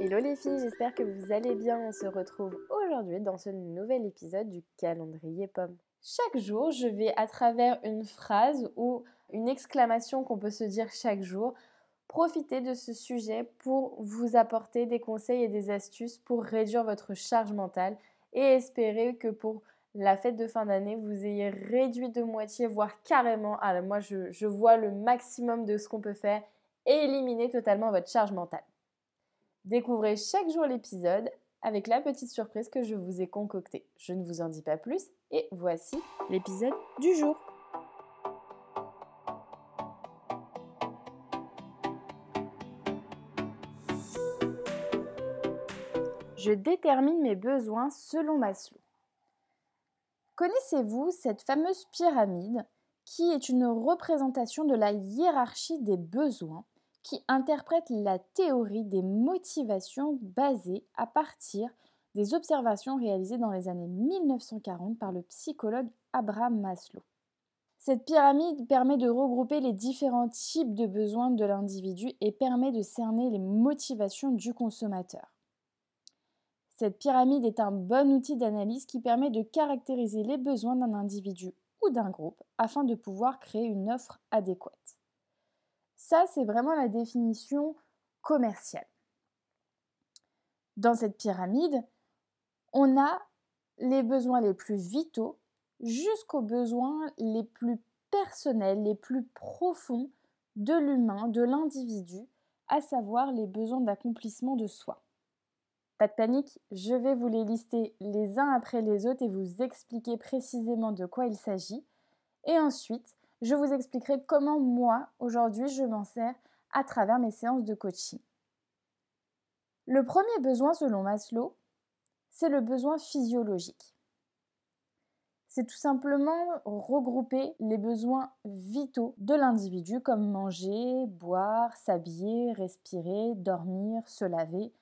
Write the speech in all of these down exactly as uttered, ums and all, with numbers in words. Hello les filles, j'espère que vous allez bien. On se retrouve aujourd'hui dans ce nouvel épisode du Calendrier Pomme. Chaque jour, je vais à travers une phrase ou une exclamation qu'on peut se dire chaque jour, profiter de ce sujet pour vous apporter des conseils et des astuces pour réduire votre charge mentale et espérer que pour la fête de fin d'année, vous ayez réduit de moitié, voire carrément. Alors moi, je, je vois le maximum de ce qu'on peut faire et éliminer totalement votre charge mentale. Découvrez chaque jour l'épisode avec la petite surprise que je vous ai concoctée. Je ne vous en dis pas plus et voici l'épisode du jour. Je détermine mes besoins selon Maslow. Connaissez-vous cette fameuse pyramide qui est une représentation de la hiérarchie des besoins qui interprète la théorie des motivations basée à partir des observations réalisées dans les années mille neuf cent quarante par le psychologue Abraham Maslow. Cette pyramide permet de regrouper les différents types de besoins de l'individu et permet de cerner les motivations du consommateur. Cette pyramide est un bon outil d'analyse qui permet de caractériser les besoins d'un individu ou d'un groupe afin de pouvoir créer une offre adéquate. Ça, c'est vraiment la définition commerciale. Dans cette pyramide, on a les besoins les plus vitaux jusqu'aux besoins les plus personnels, les plus profonds de l'humain, de l'individu, à savoir les besoins d'accomplissement de soi. Pas de panique, je vais vous les lister les uns après les autres et vous expliquer précisément de quoi il s'agit. Et ensuite, je vous expliquerai comment moi, aujourd'hui, je m'en sers à travers mes séances de coaching. Le premier besoin, selon Maslow, c'est le besoin physiologique. C'est tout simplement regrouper les besoins vitaux de l'individu comme manger, boire, s'habiller, respirer, dormir, se laver.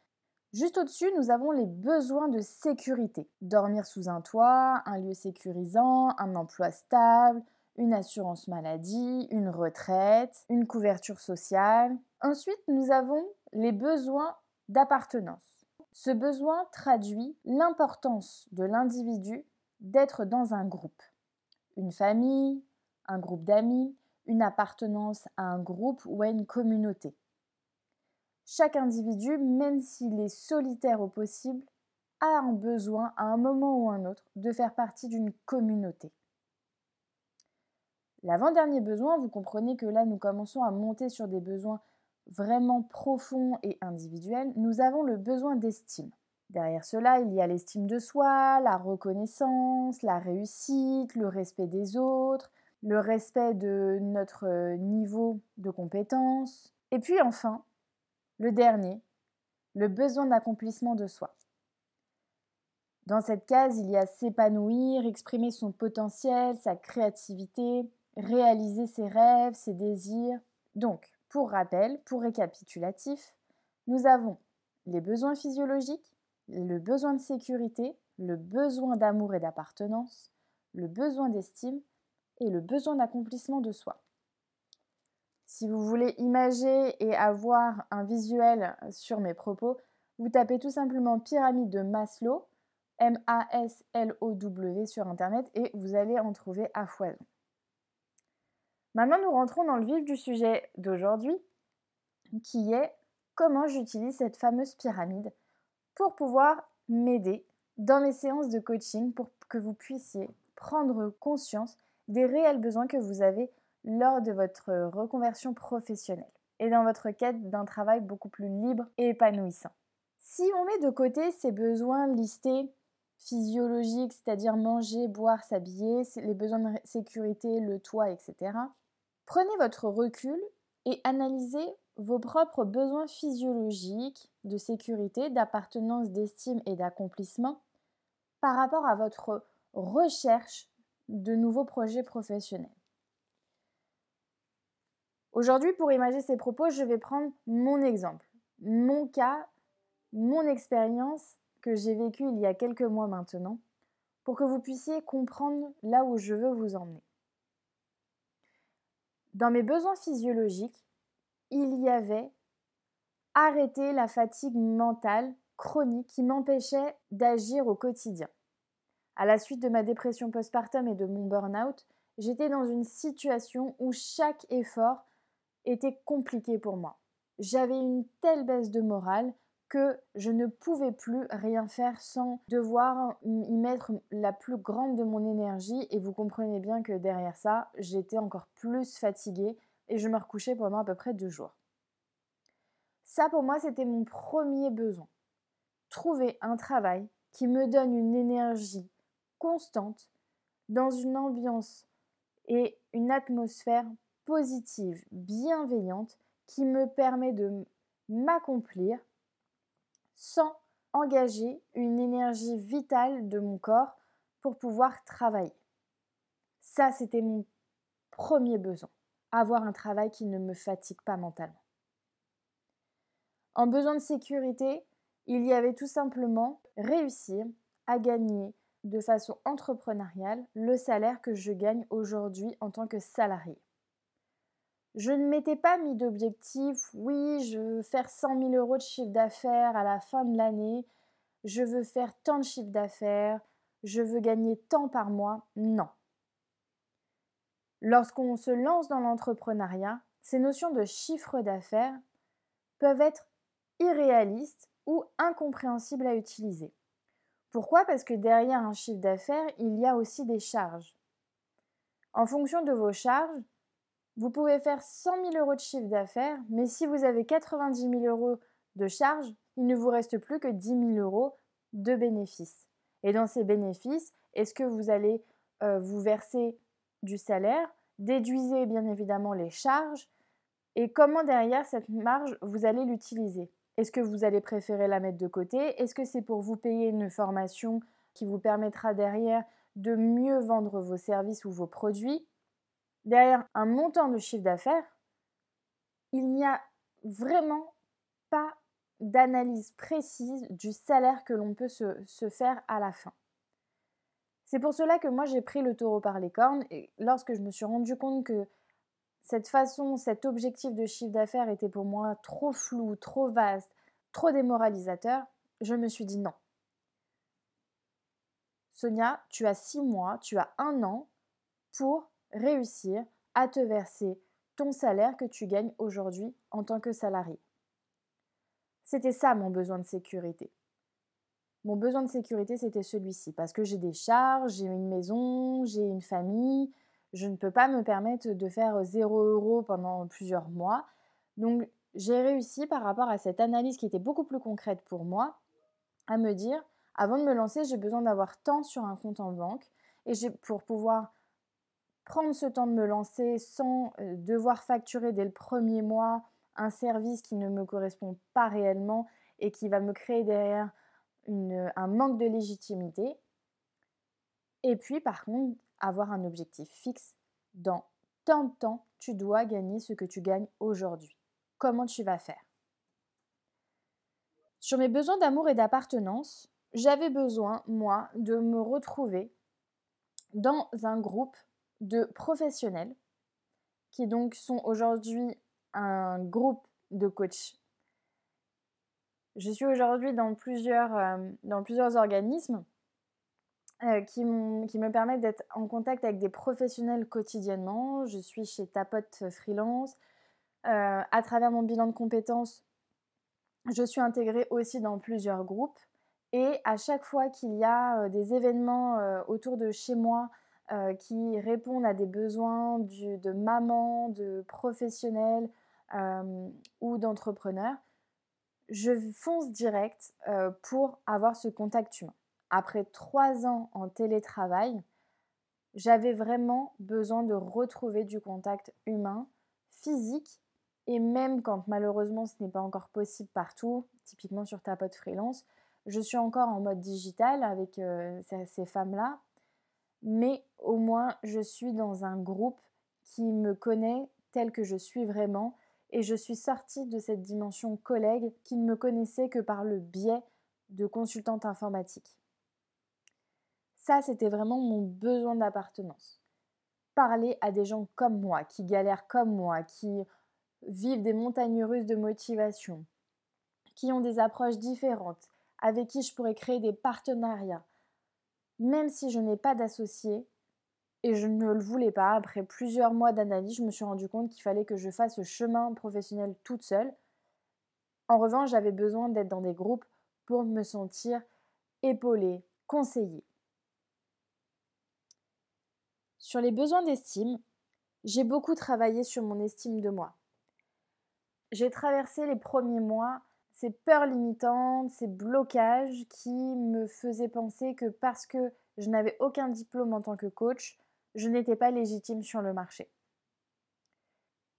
Juste au-dessus, nous avons les besoins de sécurité. Dormir sous un toit, un lieu sécurisant, un emploi stable, une assurance maladie, une retraite, une couverture sociale. Ensuite, nous avons les besoins d'appartenance. Ce besoin traduit l'importance de l'individu d'être dans un groupe. Une famille, un groupe d'amis, une appartenance à un groupe ou à une communauté. Chaque individu, même s'il est solitaire au possible, a un besoin, à un moment ou un autre, de faire partie d'une communauté. L'avant-dernier besoin, vous comprenez que là, nous commençons à monter sur des besoins vraiment profonds et individuels. Nous avons le besoin d'estime. Derrière cela, il y a l'estime de soi, la reconnaissance, la réussite, le respect des autres, le respect de notre niveau de compétence. Et puis enfin, le dernier, le besoin d'accomplissement de soi. Dans cette case, il y a s'épanouir, exprimer son potentiel, sa créativité, réaliser ses rêves, ses désirs. Donc, pour rappel, pour récapitulatif, nous avons les besoins physiologiques, le besoin de sécurité, le besoin d'amour et d'appartenance, le besoin d'estime et le besoin d'accomplissement de soi. Si vous voulez imager et avoir un visuel sur mes propos, vous tapez tout simplement « pyramide de Maslow » M A S L O W sur internet et vous allez en trouver à foison. Maintenant, nous rentrons dans le vif du sujet d'aujourd'hui qui est comment j'utilise cette fameuse pyramide pour pouvoir m'aider dans mes séances de coaching pour que vous puissiez prendre conscience des réels besoins que vous avez lors de votre reconversion professionnelle et dans votre quête d'un travail beaucoup plus libre et épanouissant. Si on met de côté ces besoins listés physiologiques, c'est-à-dire manger, boire, s'habiller, les besoins de sécurité, le toit, et cetera. Prenez votre recul et analysez vos propres besoins physiologiques de sécurité, d'appartenance, d'estime et d'accomplissement par rapport à votre recherche de nouveaux projets professionnels. Aujourd'hui, pour imager ces propos, je vais prendre mon exemple, mon cas, mon expérience que j'ai vécue il y a quelques mois maintenant, pour que vous puissiez comprendre là où je veux vous emmener. Dans mes besoins physiologiques, il y avait arrêter la fatigue mentale chronique qui m'empêchait d'agir au quotidien. À la suite de ma dépression postpartum et de mon burn-out, j'étais dans une situation où chaque effort était compliqué pour moi. J'avais une telle baisse de morale que je ne pouvais plus rien faire sans devoir y mettre la plus grande de mon énergie, et vous comprenez bien que derrière ça, j'étais encore plus fatiguée et je me recouchais pendant à peu près deux jours. Ça pour moi, c'était mon premier besoin. Trouver un travail qui me donne une énergie constante dans une ambiance et une atmosphère positive, bienveillante, qui me permet de m'accomplir sans engager une énergie vitale de mon corps pour pouvoir travailler. Ça, c'était mon premier besoin, avoir un travail qui ne me fatigue pas mentalement. En besoin de sécurité, il y avait tout simplement réussir à gagner de façon entrepreneuriale le salaire que je gagne aujourd'hui en tant que salarié. Je ne m'étais pas mis d'objectif, oui, je veux faire cent mille euros de chiffre d'affaires à la fin de l'année, je veux faire tant de chiffre d'affaires, je veux gagner tant par mois, non. Lorsqu'on se lance dans l'entrepreneuriat, ces notions de chiffre d'affaires peuvent être irréalistes ou incompréhensibles à utiliser. Pourquoi ? Parce que derrière un chiffre d'affaires, il y a aussi des charges. En fonction de vos charges, vous pouvez faire cent mille euros de chiffre d'affaires, mais si vous avez quatre-vingt-dix mille euros de charges, il ne vous reste plus que dix mille euros de bénéfices. Et dans ces bénéfices, est-ce que vous allez euh, vous verser du salaire, déduisez bien évidemment les charges, et comment derrière cette marge, vous allez l'utiliser ? Est-ce que vous allez préférer la mettre de côté ? Est-ce que c'est pour vous payer une formation qui vous permettra derrière de mieux vendre vos services ou vos produits ? Derrière un montant de chiffre d'affaires, il n'y a vraiment pas d'analyse précise du salaire que l'on peut se, se faire à la fin. C'est pour cela que moi j'ai pris le taureau par les cornes, et lorsque je me suis rendu compte que cette façon, cet objectif de chiffre d'affaires était pour moi trop flou, trop vaste, trop démoralisateur, je me suis dit non. Sonia, tu as six mois, tu as un an pour réussir à te verser ton salaire que tu gagnes aujourd'hui en tant que salarié. C'était ça mon besoin de sécurité. Mon besoin de sécurité, c'était celui-ci, parce que j'ai des charges, j'ai une maison, j'ai une famille, je ne peux pas me permettre de faire zéro euro pendant plusieurs mois. Donc j'ai réussi par rapport à cette analyse qui était beaucoup plus concrète pour moi, à me dire, avant de me lancer, j'ai besoin d'avoir tant sur un compte en banque et j'ai pour pouvoir prendre ce temps de me lancer sans devoir facturer dès le premier mois un service qui ne me correspond pas réellement et qui va me créer derrière une, un manque de légitimité. Et puis par contre, avoir un objectif fixe. Dans tant de temps, tu dois gagner ce que tu gagnes aujourd'hui. Comment tu vas faire ? Sur mes besoins d'amour et d'appartenance, j'avais besoin, moi, de me retrouver dans un groupe de professionnels qui donc sont aujourd'hui un groupe de coachs. Je suis aujourd'hui dans plusieurs, euh, dans plusieurs organismes euh, qui, qui me permettent d'être en contact avec des professionnels quotidiennement. Je suis chez Tapote Freelance. Euh, à travers mon bilan de compétences, je suis intégrée aussi dans plusieurs groupes. Et à chaque fois qu'il y a euh, des événements euh, autour de chez moi, Euh, qui répondent à des besoins du, de maman, de professionnels euh, ou d'entrepreneurs, je fonce direct euh, pour avoir ce contact humain. Après trois ans en télétravail, j'avais vraiment besoin de retrouver du contact humain, physique, et même quand malheureusement ce n'est pas encore possible partout, typiquement sur Tapote Freelance, je suis encore en mode digital avec euh, ces, ces femmes-là, mais au moins je suis dans un groupe qui me connaît tel que je suis vraiment et je suis sortie de cette dimension collègue qui ne me connaissait que par le biais de consultante informatique. Ça, c'était vraiment mon besoin d'appartenance. Parler à des gens comme moi, qui galèrent comme moi, qui vivent des montagnes russes de motivation, qui ont des approches différentes, avec qui je pourrais créer des partenariats, même si je n'ai pas d'associé, et je ne le voulais pas. Après plusieurs mois d'analyse, je me suis rendu compte qu'il fallait que je fasse ce chemin professionnel toute seule. En revanche, j'avais besoin d'être dans des groupes pour me sentir épaulée, conseillée. Sur les besoins d'estime, j'ai beaucoup travaillé sur mon estime de moi. J'ai traversé les premiers mois ces peurs limitantes, ces blocages qui me faisaient penser que parce que je n'avais aucun diplôme en tant que coach, je n'étais pas légitime sur le marché.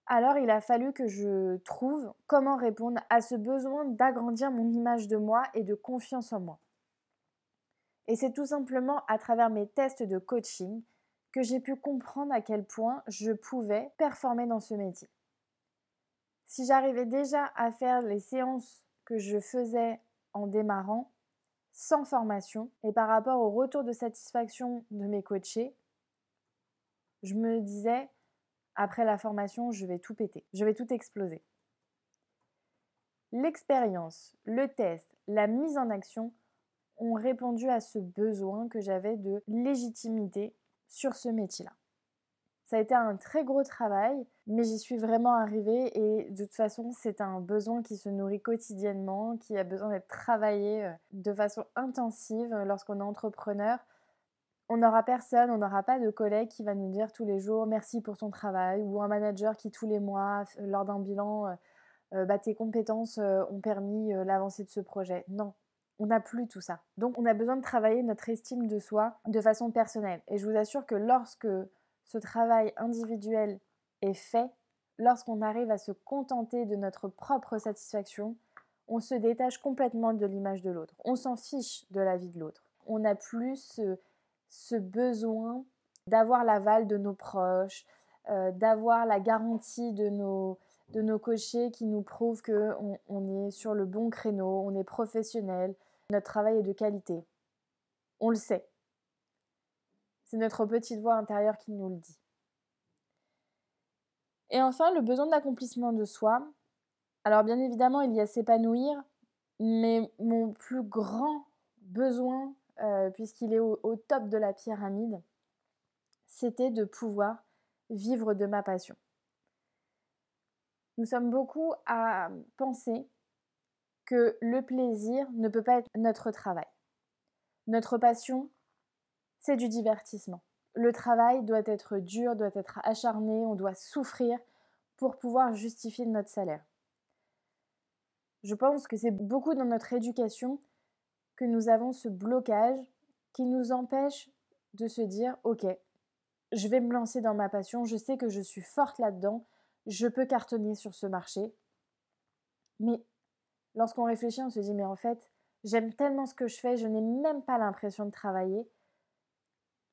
Alors il a fallu que je trouve comment répondre à ce besoin d'agrandir mon image de moi et de confiance en moi. Et c'est tout simplement à travers mes tests de coaching que j'ai pu comprendre à quel point je pouvais performer dans ce métier. Si j'arrivais déjà à faire les séances que je faisais en démarrant, sans formation, et par rapport au retour de satisfaction de mes coachés, je me disais, après la formation, je vais tout péter, je vais tout exploser. L'expérience, le test, la mise en action ont répondu à ce besoin que j'avais de légitimité sur ce métier-là. Ça a été un très gros travail, mais j'y suis vraiment arrivée et de toute façon, c'est un besoin qui se nourrit quotidiennement, qui a besoin d'être travaillé de façon intensive lorsqu'on est entrepreneur. On n'aura personne, on n'aura pas de collègue qui va nous dire tous les jours « merci pour ton travail » ou un manager qui tous les mois, lors d'un bilan, euh, bah, « tes compétences ont permis l'avancée de ce projet ». Non. On n'a plus tout ça. Donc on a besoin de travailler notre estime de soi de façon personnelle. Et je vous assure que lorsque ce travail individuel est fait, lorsqu'on arrive à se contenter de notre propre satisfaction, on se détache complètement de l'image de l'autre. On s'en fiche de la vie de l'autre. On n'a plus ce, ce besoin d'avoir l'aval de nos proches, euh, d'avoir la garantie de nos, de nos coachés qui nous prouvent qu'on on est sur le bon créneau, on est professionnel, notre travail est de qualité. On le sait. C'est notre petite voix intérieure qui nous le dit. Et enfin, le besoin d'accomplissement de soi. Alors bien évidemment, il y a s'épanouir, mais mon plus grand besoin, euh, puisqu'il est au, au top de la pyramide, c'était de pouvoir vivre de ma passion. Nous sommes beaucoup à penser que le plaisir ne peut pas être notre travail. Notre passion, c'est du divertissement. Le travail doit être dur, doit être acharné, on doit souffrir pour pouvoir justifier notre salaire. Je pense que c'est beaucoup dans notre éducation que nous avons ce blocage qui nous empêche de se dire « Ok, je vais me lancer dans ma passion, je sais que je suis forte là-dedans, je peux cartonner sur ce marché. » Mais lorsqu'on réfléchit, on se dit « Mais en fait, j'aime tellement ce que je fais, je n'ai même pas l'impression de travailler. »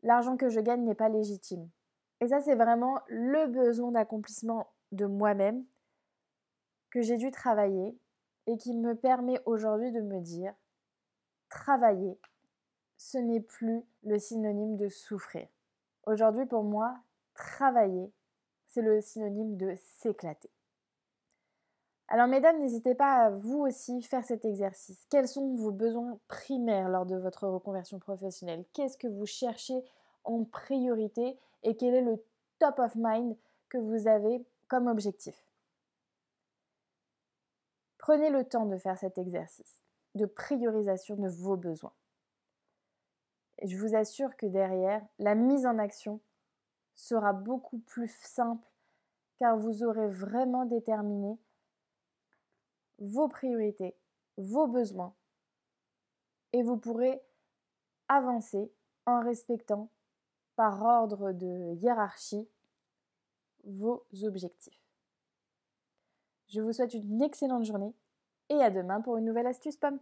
L'argent que je gagne n'est pas légitime. Et ça, c'est vraiment le besoin d'accomplissement de moi-même que j'ai dû travailler et qui me permet aujourd'hui de me dire travailler, ce n'est plus le synonyme de souffrir. Aujourd'hui, pour moi, travailler, c'est le synonyme de s'éclater. Alors, mesdames, n'hésitez pas à vous aussi faire cet exercice. Quels sont vos besoins primaires lors de votre reconversion professionnelle? Qu'est-ce que vous cherchez en priorité et quel est le top of mind que vous avez comme objectif? Prenez le temps de faire cet exercice de priorisation de vos besoins. Et je vous assure que derrière, la mise en action sera beaucoup plus simple car vous aurez vraiment déterminé vos priorités, vos besoins et vous pourrez avancer en respectant par ordre de hiérarchie vos objectifs. Je vous souhaite une excellente journée et à demain pour une nouvelle astuce pomme.